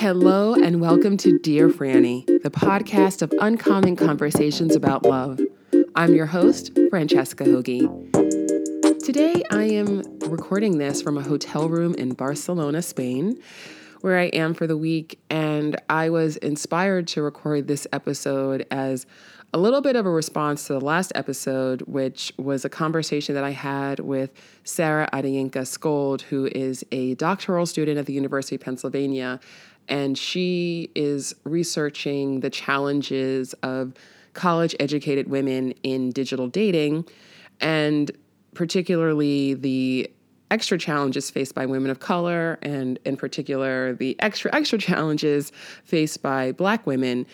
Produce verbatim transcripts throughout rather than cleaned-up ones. Hello and welcome to Dear Franny, the podcast of uncommon conversations about love. I'm your host, Francesca Hogi. Today I am recording this from a hotel room in Barcelona, Spain, where I am for the week, and I was inspired to record this episode as a little bit of a response to the last episode, which was a conversation that I had with Sarah Adyinka-Scold, who is a doctoral student at the University of Pennsylvania, and she is researching the challenges of college-educated women in digital dating, and particularly the extra challenges faced by women of color, and in particular the extra, extra challenges faced by Black women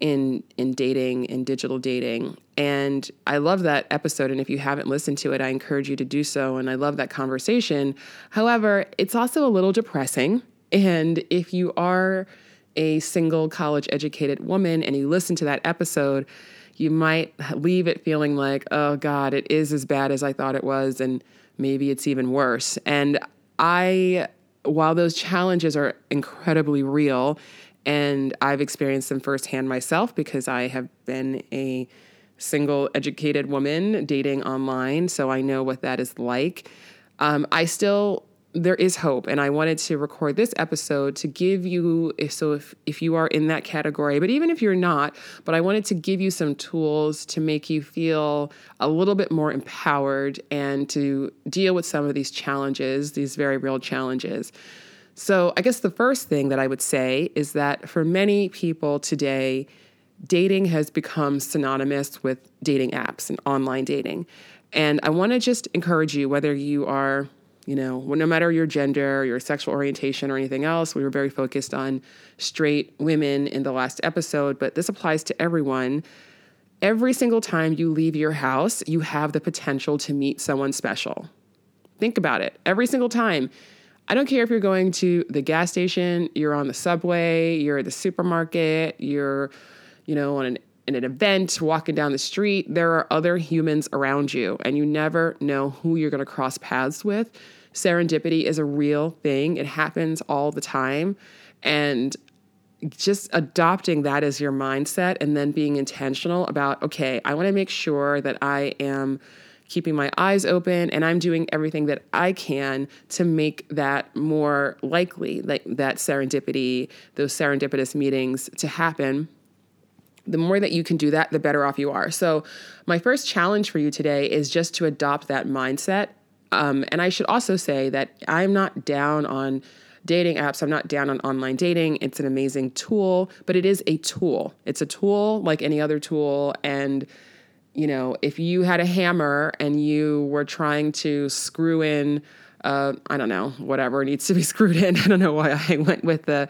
in in dating, in digital dating. And I love that episode, and if you haven't listened to it, I encourage you to do so, and I love that conversation. However, it's also a little depressing, and if you are a single college-educated woman and you listen to that episode, you might leave it feeling like, oh God, it is as bad as I thought it was, and maybe it's even worse. And I, while those challenges are incredibly real, and I've experienced them firsthand myself because I have been a single educated woman dating online, so I know what that is like. Um, I still, there is hope, and I wanted to record this episode to give you, if, so if, if you are in that category, but even if you're not, but I wanted to give you some tools to make you feel a little bit more empowered and to deal with some of these challenges, these very real challenges. So I guess the first thing that I would say is that for many people today, dating has become synonymous with dating apps and online dating. And I want to just encourage you, whether you are, you know, no matter your gender, your sexual orientation, or anything else, we were very focused on straight women in the last episode, but this applies to everyone. Every single time you leave your house, you have the potential to meet someone special. Think about it. Every single time. I don't care if you're going to the gas station, you're on the subway, you're at the supermarket, you're, you know, on an, in an event, walking down the street, there are other humans around you, and you never know who you're going to cross paths with. Serendipity is a real thing. It happens all the time. And just adopting that as your mindset and then being intentional about, okay, I want to make sure that I am keeping my eyes open, and I'm doing everything that I can to make that more likely, like that serendipity, those serendipitous meetings to happen. The more that you can do that, the better off you are. So my first challenge for you today is just to adopt that mindset. Um, and I should also say that I'm not down on dating apps. I'm not down on online dating. It's an amazing tool, but it is a tool. It's a tool like any other tool, and you know, if you had a hammer and you were trying to screw in, uh, I don't know, whatever needs to be screwed in. I don't know why I went with the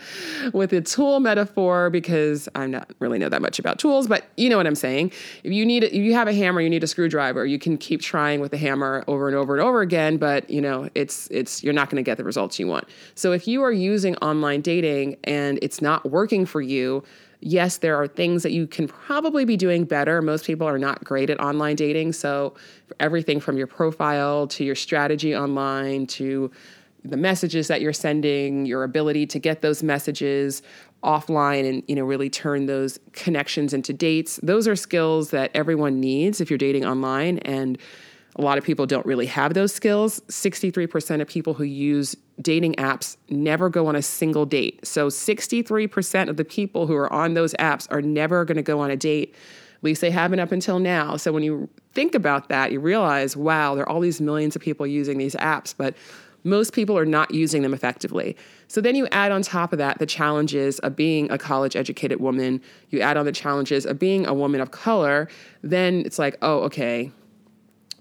with the tool metaphor because I'm not really know that much about tools, but you know what I'm saying. If you need, if you have a hammer, you need a screwdriver. You can keep trying with the hammer over and over and over again, but you know, it's it's you're not going to get the results you want. So if you are using online dating and it's not working for you, yes, there are things that you can probably be doing better. Most people are not great at online dating. So everything from your profile to your strategy online to the messages that you're sending, your ability to get those messages offline and, you know, really turn those connections into dates. Those are skills that everyone needs if you're dating online. And a lot of people don't really have those skills. sixty-three percent of people who use dating apps never go on a single date. So sixty-three percent of the people who are on those apps are never going to go on a date. At least they haven't up until now. So when you think about that, you realize, wow, there are all these millions of people using these apps, but most people are not using them effectively. So then you add on top of that the challenges of being a college-educated woman. You add on the challenges of being a woman of color. Then it's like, oh, okay,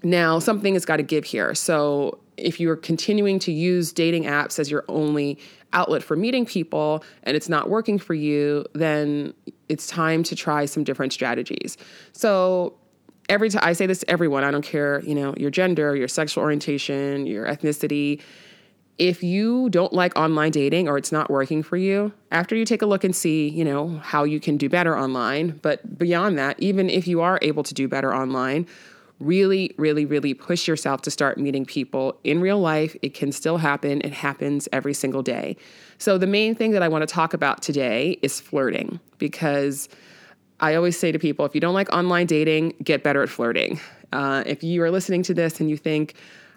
now something has got to give here. So if you're continuing to use dating apps as your only outlet for meeting people and it's not working for you, then it's time to try some different strategies. So every time I say this to everyone, I don't care, you know, your gender, your sexual orientation, your ethnicity. If you don't like online dating or it's not working for you, after you take a look and see, you know, how you can do better online. But beyond that, even if you are able to do better online, really, really, really push yourself to start meeting people in real life. It can still happen. It happens every single day. So the main thing that I want to talk about today is flirting, because I always say to people, if you don't like online dating, get better at flirting. Uh, if you are listening to this and you think,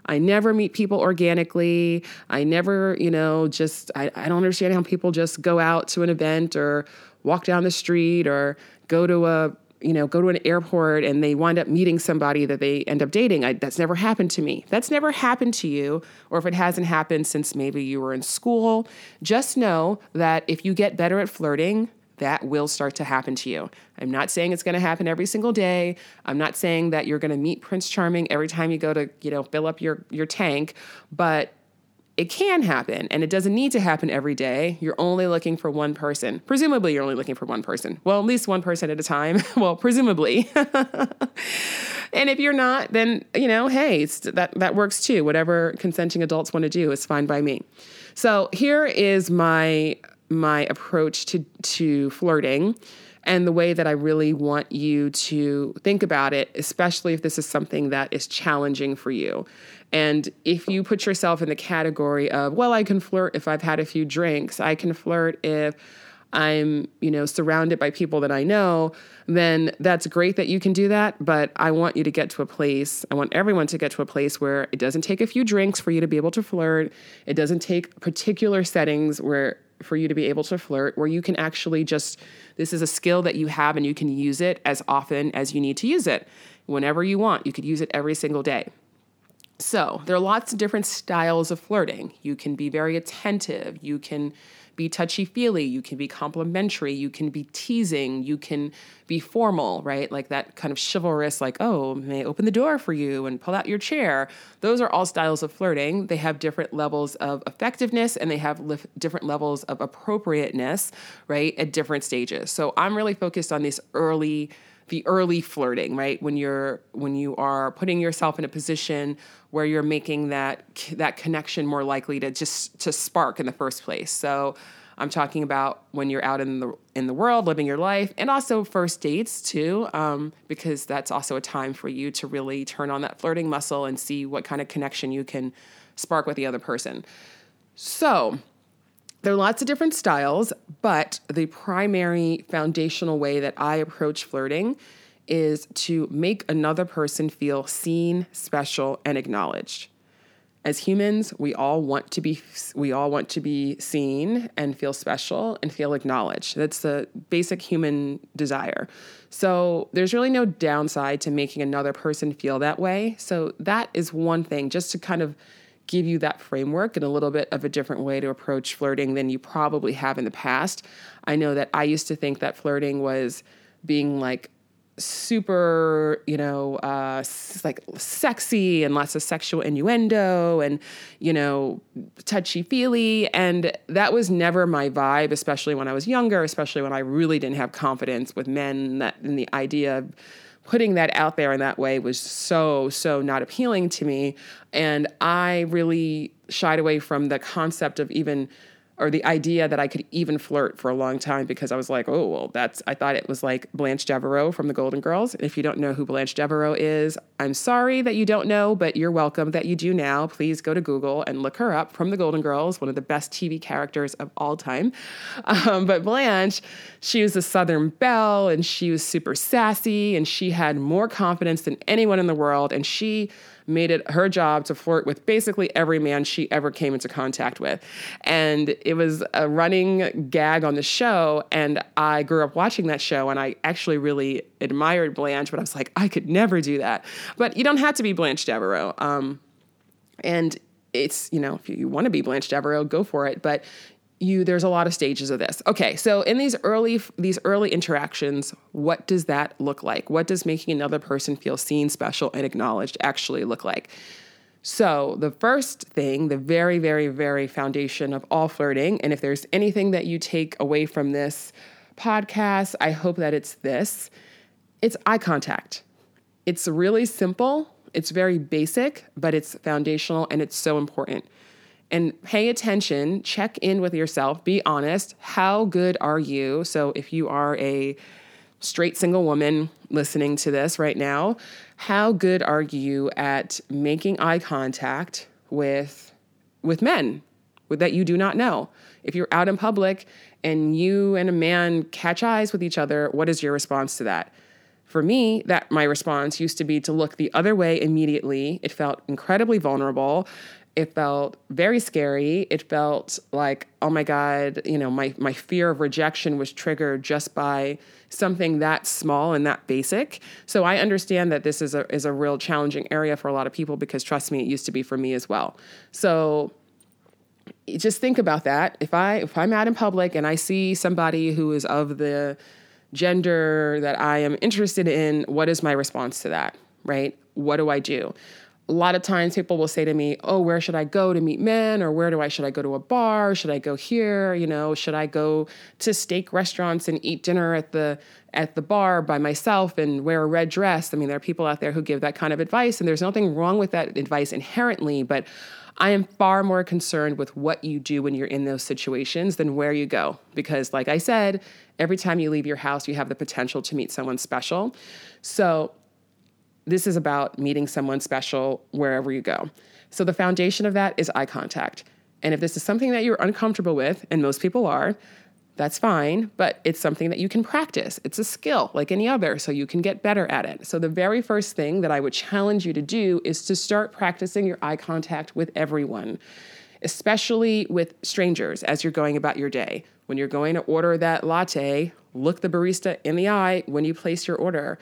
I never meet people organically, I never, you know, just, I, I don't understand how people just go out to an event or walk down the street or go to a, you know, go to an airport and they wind up meeting somebody that they end up dating. I, that's never happened to me. That's never happened to you. Or if it hasn't happened since maybe you were in school, just know that if you get better at flirting, that will start to happen to you. I'm not saying it's going to happen every single day. I'm not saying that you're going to meet Prince Charming every time you go to, you know, fill up your, your tank, but it can happen, and it doesn't need to happen every day. You're only looking for one person. Presumably, you're only looking for one person. Well, at least one person at a time. Well, presumably. And if you're not, then, you know, hey, it's, that, that works too. Whatever consenting adults want to do is fine by me. So here is my... my approach to, to flirting and the way that I really want you to think about it, especially if this is something that is challenging for you. And if you put yourself in the category of, well, I can flirt if I've had a few drinks, I can flirt if I'm, you know, surrounded by people that I know, then that's great that you can do that. But I want you to get to a place, I want everyone to get to a place where it doesn't take a few drinks for you to be able to flirt. It doesn't take particular settings where for you to be able to flirt, where you can actually just, this is a skill that you have and you can use it as often as you need to use it. Whenever you want, you could use it every single day. So there are lots of different styles of flirting. You can be very attentive. You can be touchy-feely. You can be complimentary. You can be teasing. You can be formal, right? Like that kind of chivalrous, like, oh, may I open the door for you and pull out your chair? Those are all styles of flirting. They have different levels of effectiveness, and they have lif- different levels of appropriateness, right, at different stages. So I'm really focused on this early the early flirting, right? When you're, when you are putting yourself in a position where you're making that, that connection more likely to just, to spark in the first place. So I'm talking about when you're out in the, in the world, living your life, and also first dates too, um, because that's also a time for you to really turn on that flirting muscle and see what kind of connection you can spark with the other person. So there are lots of different styles, but the primary foundational way that I approach flirting is to make another person feel seen, special, and acknowledged. As humans, we all want to be we all want to be seen and feel special and feel acknowledged. That's the basic human desire. So there's really no downside to making another person feel that way. So that is one thing, just to kind of give you that framework and a little bit of a different way to approach flirting than you probably have in the past. I know that I used to think that flirting was being like super, you know, uh, like sexy and lots of sexual innuendo and, you know, touchy-feely. And that was never my vibe, especially when I was younger, especially when I really didn't have confidence with men, that, and the idea of putting that out there in that way was so, so not appealing to me. And I really shied away from the concept of even, or the idea that I could even flirt for a long time, because I was like, oh, well, that's, I thought it was like Blanche Devereaux from The Golden Girls. If you don't know who Blanche Devereaux is, I'm sorry that you don't know, but you're welcome that you do now. Please go to Google and look her up, from The Golden Girls, one of the best T V characters of all time. Um, but Blanche, she was a Southern belle, and she was super sassy, and she had more confidence than anyone in the world, and she made it her job to flirt with basically every man she ever came into contact with. And it was a running gag on the show, and I grew up watching that show, and I actually really admired Blanche, but I was like, I could never do that. But you don't have to be Blanche Devereaux. Um, and it's, you know, if you want to be Blanche Devereaux, go for it. But you, there's a lot of stages of this. Okay, so in these early these early interactions, what does that look like? What does making another person feel seen, special, and acknowledged actually look like? So the first thing, the very, very, very foundation of all flirting, and if there's anything that you take away from this podcast, I hope that it's this. It's eye contact. It's really simple. It's very basic, but it's foundational, and it's so important. And pay attention, check in with yourself, be honest. How good are you? So if you are a straight single woman listening to this right now, how good are you at making eye contact with with men with, that you do not know? If you're out in public and you and a man catch eyes with each other, what is your response to that? For me, that my response used to be to look the other way immediately. It felt incredibly vulnerable. It felt very scary. It felt like, oh my God, you know, my, my fear of rejection was triggered just by something that small and that basic. So I understand that this is a is a real challenging area for a lot of people because, trust me, it used to be for me as well. So just think about that. If I if I'm out in public and I see somebody who is of the gender that I am interested in, what is my response to that, right? What do I do? A lot of times people will say to me, oh, where should I go to meet men? Or where do I, should I go to a bar? Should I go here? You know, should I go to steak restaurants and eat dinner at the, at the bar by myself and wear a red dress? I mean, there are people out there who give that kind of advice, and there's nothing wrong with that advice inherently, but I am far more concerned with what you do when you're in those situations than where you go. Because like I said, every time you leave your house, you have the potential to meet someone special. So this is about meeting someone special wherever you go. So the foundation of that is eye contact. And if this is something that you're uncomfortable with, and most people are, that's fine, but it's something that you can practice. It's a skill like any other, so you can get better at it. So the very first thing that I would challenge you to do is to start practicing your eye contact with everyone, especially with strangers as you're going about your day. When you're going to order that latte, look the barista in the eye when you place your order.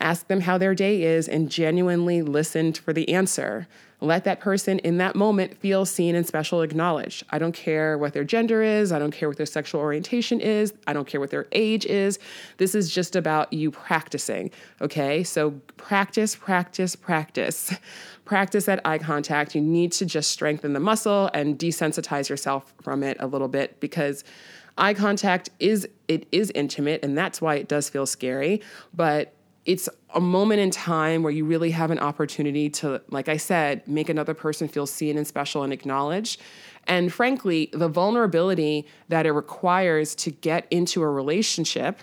Ask them how their day is and genuinely listen for the answer. Let that person in that moment feel seen and special, acknowledged. I don't care what their gender is. I don't care what their sexual orientation is. I don't care what their age is. This is just about you practicing, okay? So practice, practice, practice. Practice that eye contact. You need to just strengthen the muscle and desensitize yourself from it a little bit, because eye contact is, it is intimate, and that's why it does feel scary, but it's a moment in time where you really have an opportunity to, like I said, make another person feel seen and special and acknowledged. And frankly, the vulnerability that it requires to get into a relationship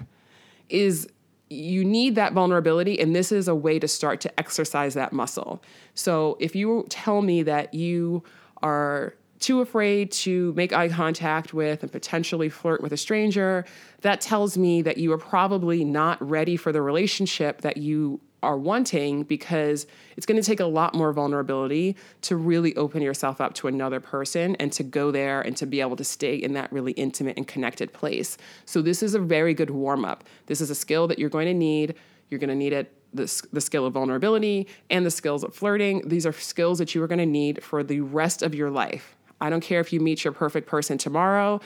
is, you need that vulnerability, and this is a way to start to exercise that muscle. So if you tell me that you are too afraid to make eye contact with and potentially flirt with a stranger, that tells me that you are probably not ready for the relationship that you are wanting, because it's going to take a lot more vulnerability to really open yourself up to another person and to go there and to be able to stay in that really intimate and connected place. So this is a very good warm-up. This is a skill that you're going to need. You're going to need it. The, the skill of vulnerability and the skills of flirting. These are skills that you are going to need for the rest of your life. I don't care if you meet your perfect person tomorrow,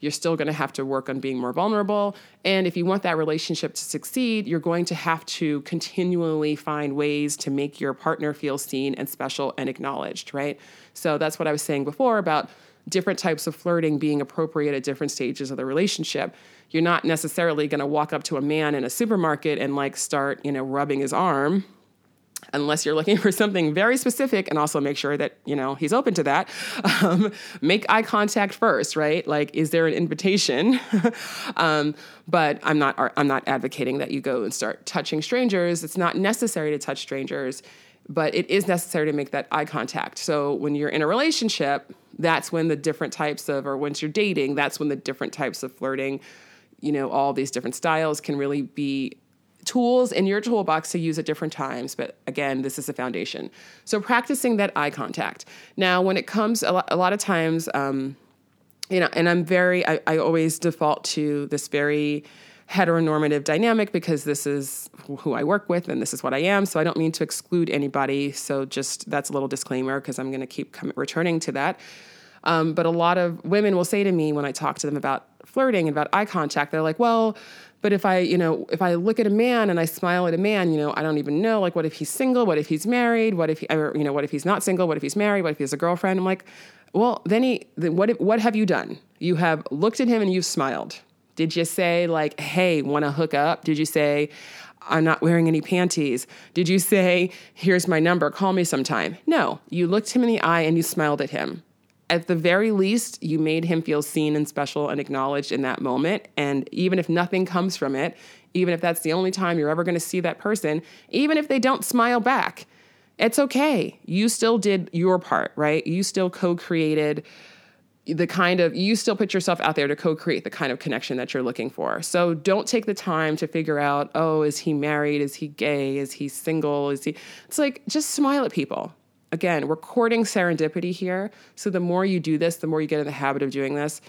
you're still going to have to work on being more vulnerable. And if you want that relationship to succeed, you're going to have to continually find ways to make your partner feel seen and special and acknowledged, right? So that's what I was saying before about different types of flirting being appropriate at different stages of the relationship. You're not necessarily going to walk up to a man in a supermarket and like start, you know, rubbing his arm, unless you're looking for something very specific, and also make sure that, you know, he's open to that. Um, make eye contact first, right? Like, is there an invitation? um, but I'm not, I'm not advocating that you go and start touching strangers. It's not necessary to touch strangers, but it is necessary to make that eye contact. So when you're in a relationship, that's when the different types of, or once you're dating, that's when the different types of flirting, you know, all these different styles can really be tools in your toolbox to use at different times. But again, this is the foundation. So practicing that eye contact. Now, when it comes a lot, a lot of times, um, you know, and I'm very, I, I always default to this very heteronormative dynamic because this is who I work with and this is what I am. So I don't mean to exclude anybody. So just, that's a little disclaimer, because I'm going to keep com- returning to that. Um, but a lot of women will say to me when I talk to them about flirting and about eye contact, they're like, well, but if I, you know, if I look at a man and I smile at a man, you know, I don't even know, like, what if he's single? What if he's married? What if he, or, you know, what if he's not single? What if he's married? What if he has a girlfriend? I'm like, well, then he, then what, if, what have you done? You have looked at him and you've smiled. Did you say, like, hey, want to hook up? Did you say, I'm not wearing any panties? Did you say, here's my number, call me sometime? No, you looked him in the eye and you smiled at him. at the very least, you made him feel seen and special and acknowledged in that moment. And even if nothing comes from it, even if that's the only time you're ever going to see that person, even if they don't smile back, it's okay. You still did your part, right? You still co-created the kind of, you still put yourself out there to co-create the kind of connection that you're looking for. So don't take the time to figure out, oh, is he married? Is he gay? Is he single? Is he, it's like, just smile at people. Again, we're courting serendipity here. So the more you do this, the more you get in the habit of doing this.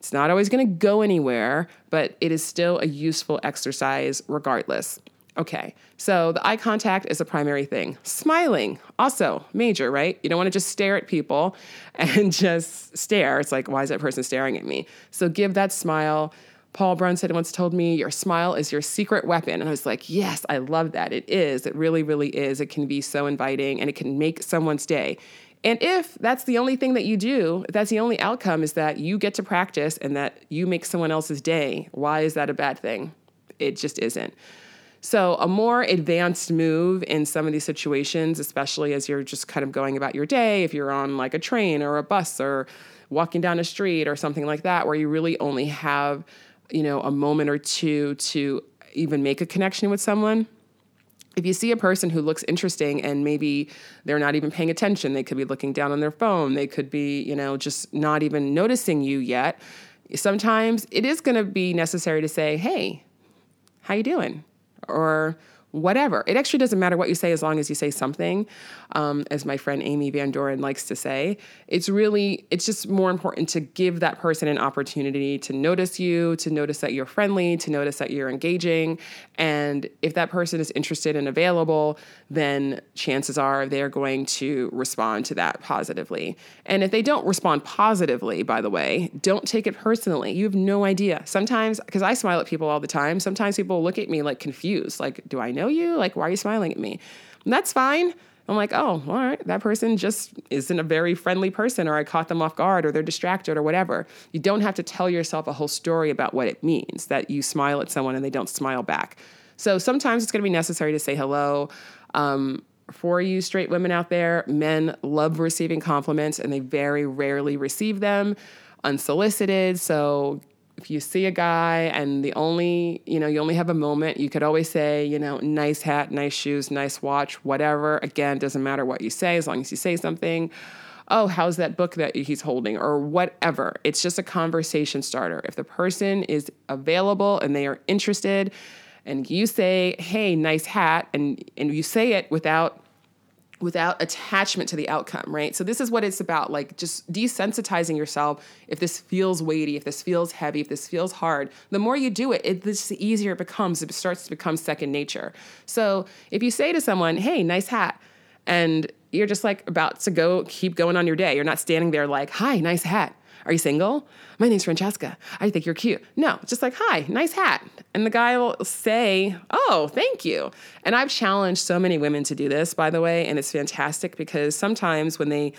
It's not always going to go anywhere, but it is still a useful exercise regardless. Okay, so the eye contact is a primary thing. Smiling, also major, right? You don't want to just stare at people and just stare. It's like, why is that person staring at me? So give that smile. Paul Brunson once told me, your smile is your secret weapon. And I was like, yes, I love that. It is. It really, really is. It can be so inviting and it can make someone's day. And if that's the only thing that you do, if that's the only outcome is that you get to practice and that you make someone else's day, why is that a bad thing? It just isn't. So a more advanced move in some of these situations, especially as you're just kind of going about your day, if you're on like a train or a bus or walking down a street or something like that, where you really only have, you know, a moment or two to even make a connection with someone. If you see a person who looks interesting and maybe they're not even paying attention, they could be looking down on their phone, they could be, you know, just not even noticing you yet. Sometimes it is going to be necessary to say, hey, how you doing? Or whatever. It actually doesn't matter what you say as long as you say something, um, as my friend Amy Van Doren likes to say. It's really, it's just more important to give that person an opportunity to notice you, to notice that you're friendly, to notice that you're engaging. And if that person is interested and available, then chances are they're going to respond to that positively. And if they don't respond positively, by the way, don't take it personally. You have no idea. Sometimes, because I smile at people all the time, sometimes people look at me like confused, like, do I know you? Like, why are you smiling at me? And that's fine. I'm like, oh, all right, that person just isn't a very friendly person, or I caught them off guard, or they're distracted, or whatever. You don't have to tell yourself a whole story about what it means that you smile at someone and they don't smile back. So sometimes it's going to be necessary to say hello. Um, for you straight women out there, men love receiving compliments and they very rarely receive them unsolicited. So if you see a guy and the only, you know, you only have a moment, you could always say, you know, nice hat, nice shoes, nice watch, whatever. Again, doesn't matter what you say as long as you say something. Oh, how's that book that he's holding or whatever. It's just a conversation starter. If the person is available and they are interested and you say, hey, nice hat, and, and you say it without without attachment to the outcome, right? So this is what it's about, like just desensitizing yourself. If this feels weighty, if this feels heavy, if this feels hard, the more you do it, it the easier it becomes. It starts to become second nature. So if you say to someone, hey, nice hat, and you're just like about to go, keep going on your day. You're not standing there like, hi, nice hat. Are you single? My name's Francesca. I think you're cute. No, just like, hi, nice hat. And the guy will say, oh, thank you. And I've challenged so many women to do this, by the way, and it's fantastic because sometimes when they,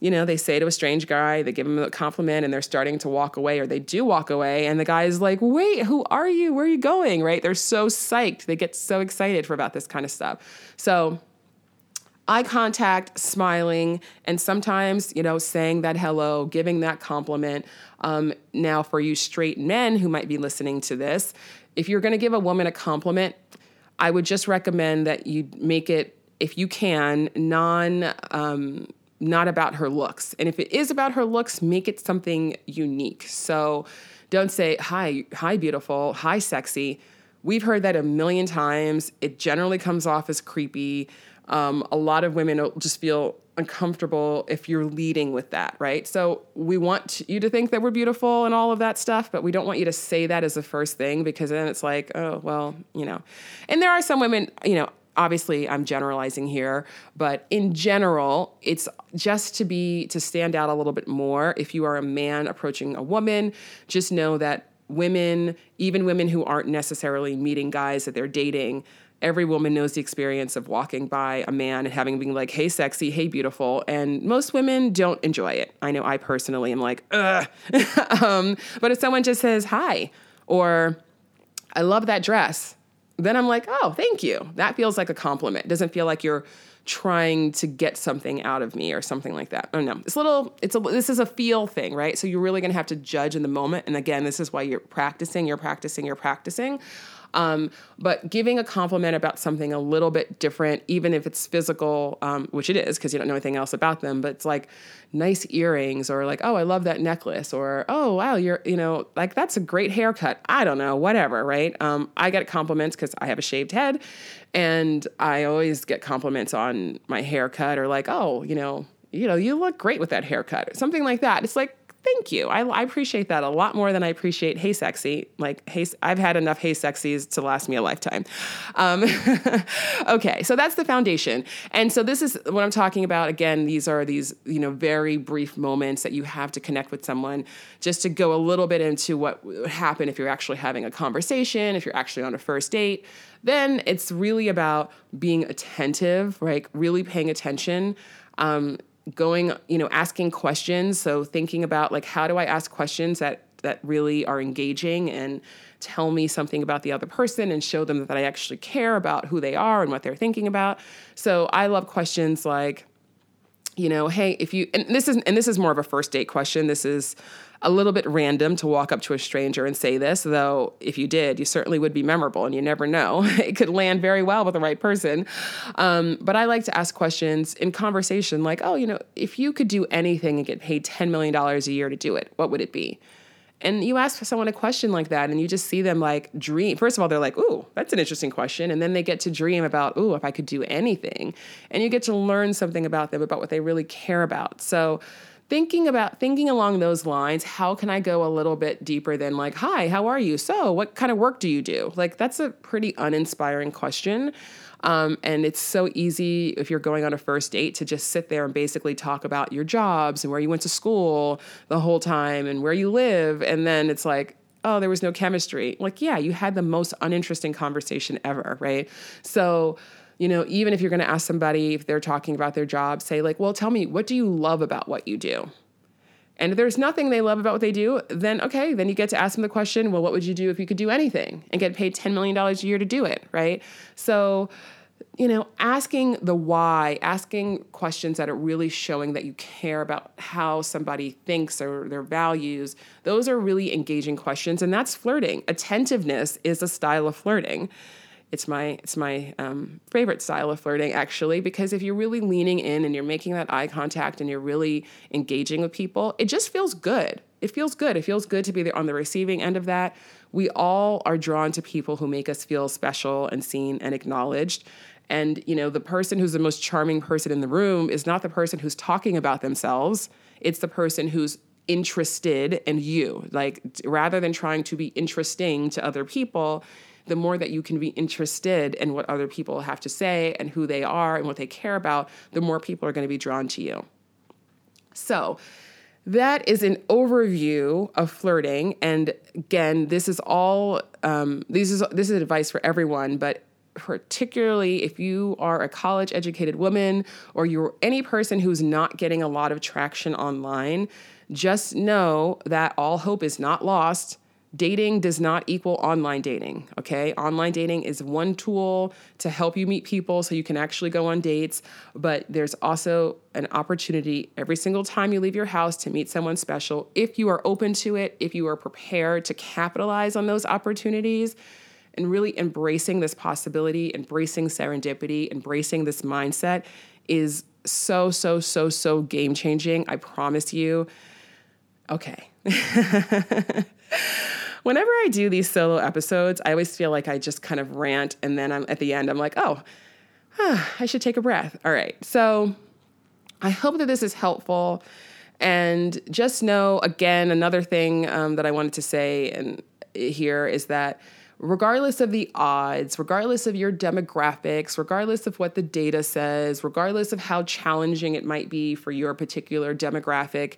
you know, they say to a strange guy, they give him a compliment and they're starting to walk away or they do walk away and the guy is like, wait, who are you? Where are you going? Right? They're so psyched. They get so excited for about this kind of stuff. So eye contact, smiling, and sometimes, you know, saying that hello, giving that compliment. Um, now for you straight men who might be listening to this, if you're going to give a woman a compliment, I would just recommend that you make it, if you can, non, um, not about her looks. And if it is about her looks, make it something unique. So don't say, hi, hi, beautiful, hi, sexy. We've heard that a million times. It generally comes off as creepy. Um, a lot of women will just feel uncomfortable if you're leading with that, right? So we want you to think that we're beautiful and all of that stuff, but we don't want you to say that as the first thing because then it's like, oh, well, you know. And there are some women, you know, obviously I'm generalizing here, but in general, it's just to be, to stand out a little bit more. If you are a man approaching a woman, just know that women, even women who aren't necessarily meeting guys that they're dating, every woman knows the experience of walking by a man and having been like, hey, sexy, hey, beautiful. And most women don't enjoy it. I know I personally am like, ugh. um, but if someone just says, hi, or I love that dress, then I'm like, oh, thank you. That feels like a compliment. It doesn't feel like you're trying to get something out of me or something like that. I don't know. It's a little, it's a, this is a feel thing, right? So you're really going to have to judge in the moment. And again, this is why you're practicing, you're practicing, you're practicing. Um, but giving a compliment about something a little bit different, even if it's physical, um, which it is because you don't know anything else about them, but it's like nice earrings or like, oh, I love that necklace or, oh, wow, you're, you know, like that's a great haircut. I don't know, whatever, right? Um, I get compliments because I have a shaved head and I always get compliments on my haircut or like, oh, you know, you know, you look great with that haircut or something like that. It's like, thank you. I, I appreciate that a lot more than I appreciate, hey, sexy. Like, hey, I've had enough hey, sexies to last me a lifetime. Um, okay, so that's the foundation. And so this is what I'm talking about. Again, these are these, you know, very brief moments that you have to connect with someone just to go a little bit into what would happen if you're actually having a conversation, if you're actually on a first date. Then it's really about being attentive, right? Really paying attention, um, going, you know, asking questions. So thinking about like, how do I ask questions that, that really are engaging and tell me something about the other person and show them that I actually care about who they are and what they're thinking about. So I love questions like, you know, hey, if you, and this is, and this is more of a first date question. This is a little bit random to walk up to a stranger and say this, though if you did, you certainly would be memorable and you never know. It could land very well with the right person. Um, but I like to ask questions in conversation like, oh, you know, if you could do anything and get paid ten million dollars a year to do it, what would it be? And you ask someone a question like that and you just see them like dream. First of all, they're like, ooh, that's an interesting question. And then they get to dream about, ooh, if I could do anything. And you get to learn something about them, about what they really care about. So Thinking about thinking along those lines, how can I go a little bit deeper than like, hi, how are you? So what kind of work do you do? Like, that's a pretty uninspiring question. Um, and it's so easy if you're going on a first date to just sit there and basically talk about your jobs and where you went to school the whole time and where you live. And then it's like, oh, there was no chemistry. Like, yeah, you had the most uninteresting conversation ever, right? So you know, even if you're going to ask somebody if they're talking about their job, say like, well, tell me, what do you love about what you do? And if there's nothing they love about what they do, then okay, then you get to ask them the question, well, what would you do if you could do anything and get paid ten million dollars a year to do it, right? So, you know, asking the why, asking questions that are really showing that you care about how somebody thinks or their values, those are really engaging questions. And that's flirting. Attentiveness is a style of flirting. It's my it's my um, favorite style of flirting, actually, because if you're really leaning in and you're making that eye contact and you're really engaging with people, it just feels good. It feels good. It feels good to be on the receiving end of that. We all are drawn to people who make us feel special and seen and acknowledged. And, you know, the person who's the most charming person in the room is not the person who's talking about themselves. It's the person who's interested in you. Like, rather than trying to be interesting to other people, the more that you can be interested in what other people have to say and who they are and what they care about, the more people are going to be drawn to you. So that is an overview of flirting. And again, this is all, um, this is, this is advice for everyone, but particularly if you are a college educated woman or you're any person who's not getting a lot of traction online, just know that all hope is not lost. Dating does not equal online dating, okay? Online dating is one tool to help you meet people so you can actually go on dates, but there's also an opportunity every single time you leave your house to meet someone special. If you are open to it, if you are prepared to capitalize on those opportunities and really embracing this possibility, embracing serendipity, embracing this mindset is so, so, so, so game-changing, I promise you. Okay. Whenever I do these solo episodes, I always feel like I just kind of rant. And then I'm at the end, I'm like, oh, huh, I should take a breath. All right. So I hope that this is helpful. And just know, again, another thing um, that I wanted to say and here is that regardless of the odds, regardless of your demographics, regardless of what the data says, regardless of how challenging it might be for your particular demographic,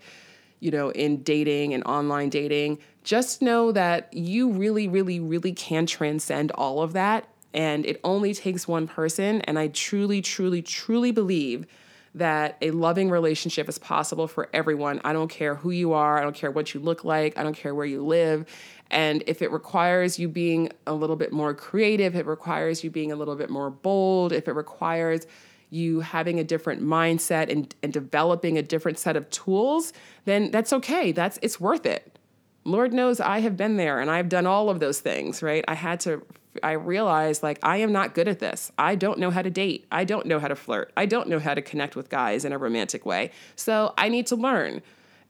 you know, in dating and online dating, just know that you really, really, really can transcend all of that. And it only takes one person. And I truly, truly, truly believe that a loving relationship is possible for everyone. I don't care who you are. I don't care what you look like. I don't care where you live. And if it requires you being a little bit more creative, it requires you being a little bit more bold, if it requires you having a different mindset and, and developing a different set of tools, then that's okay. That's, it's worth it. Lord knows I have been there and I've done all of those things, right? I had to, I realized like, I am not good at this. I don't know how to date. I don't know how to flirt. I don't know how to connect with guys in a romantic way. So I need to learn.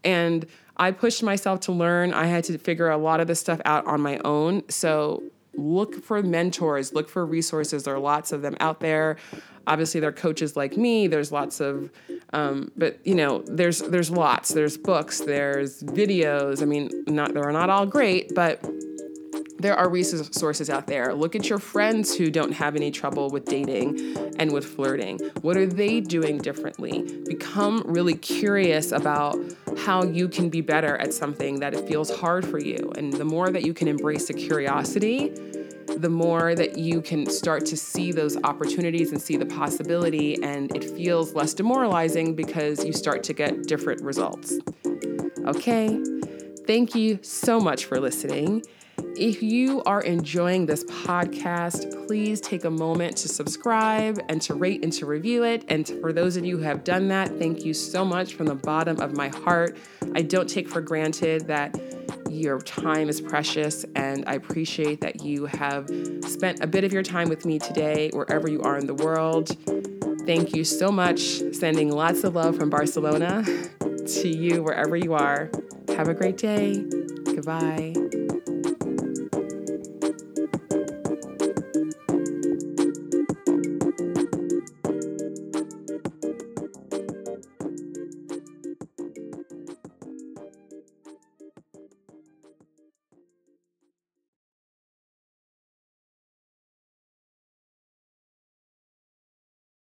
And I pushed myself to learn. I had to figure a lot of this stuff out on my own. So look for mentors, look for resources. There are lots of them out there. Obviously, there are coaches like me. There's lots of, um, but you know, there's there's lots. There's books. There's videos. I mean, not they're not all great, but there are resources out there. Look at your friends who don't have any trouble with dating and with flirting. What are they doing differently? Become really curious about how you can be better at something that it feels hard for you. And the more that you can embrace the curiosity, the more that you can start to see those opportunities and see the possibility, and it feels less demoralizing because you start to get different results. Okay, thank you so much for listening. If you are enjoying this podcast, please take a moment to subscribe and to rate and to review it. And for those of you who have done that, thank you so much from the bottom of my heart. I don't take for granted that your time is precious, and I appreciate that you have spent a bit of your time with me today, wherever you are in the world. Thank you so much. Sending lots of love from Barcelona to you, wherever you are. Have a great day. Goodbye.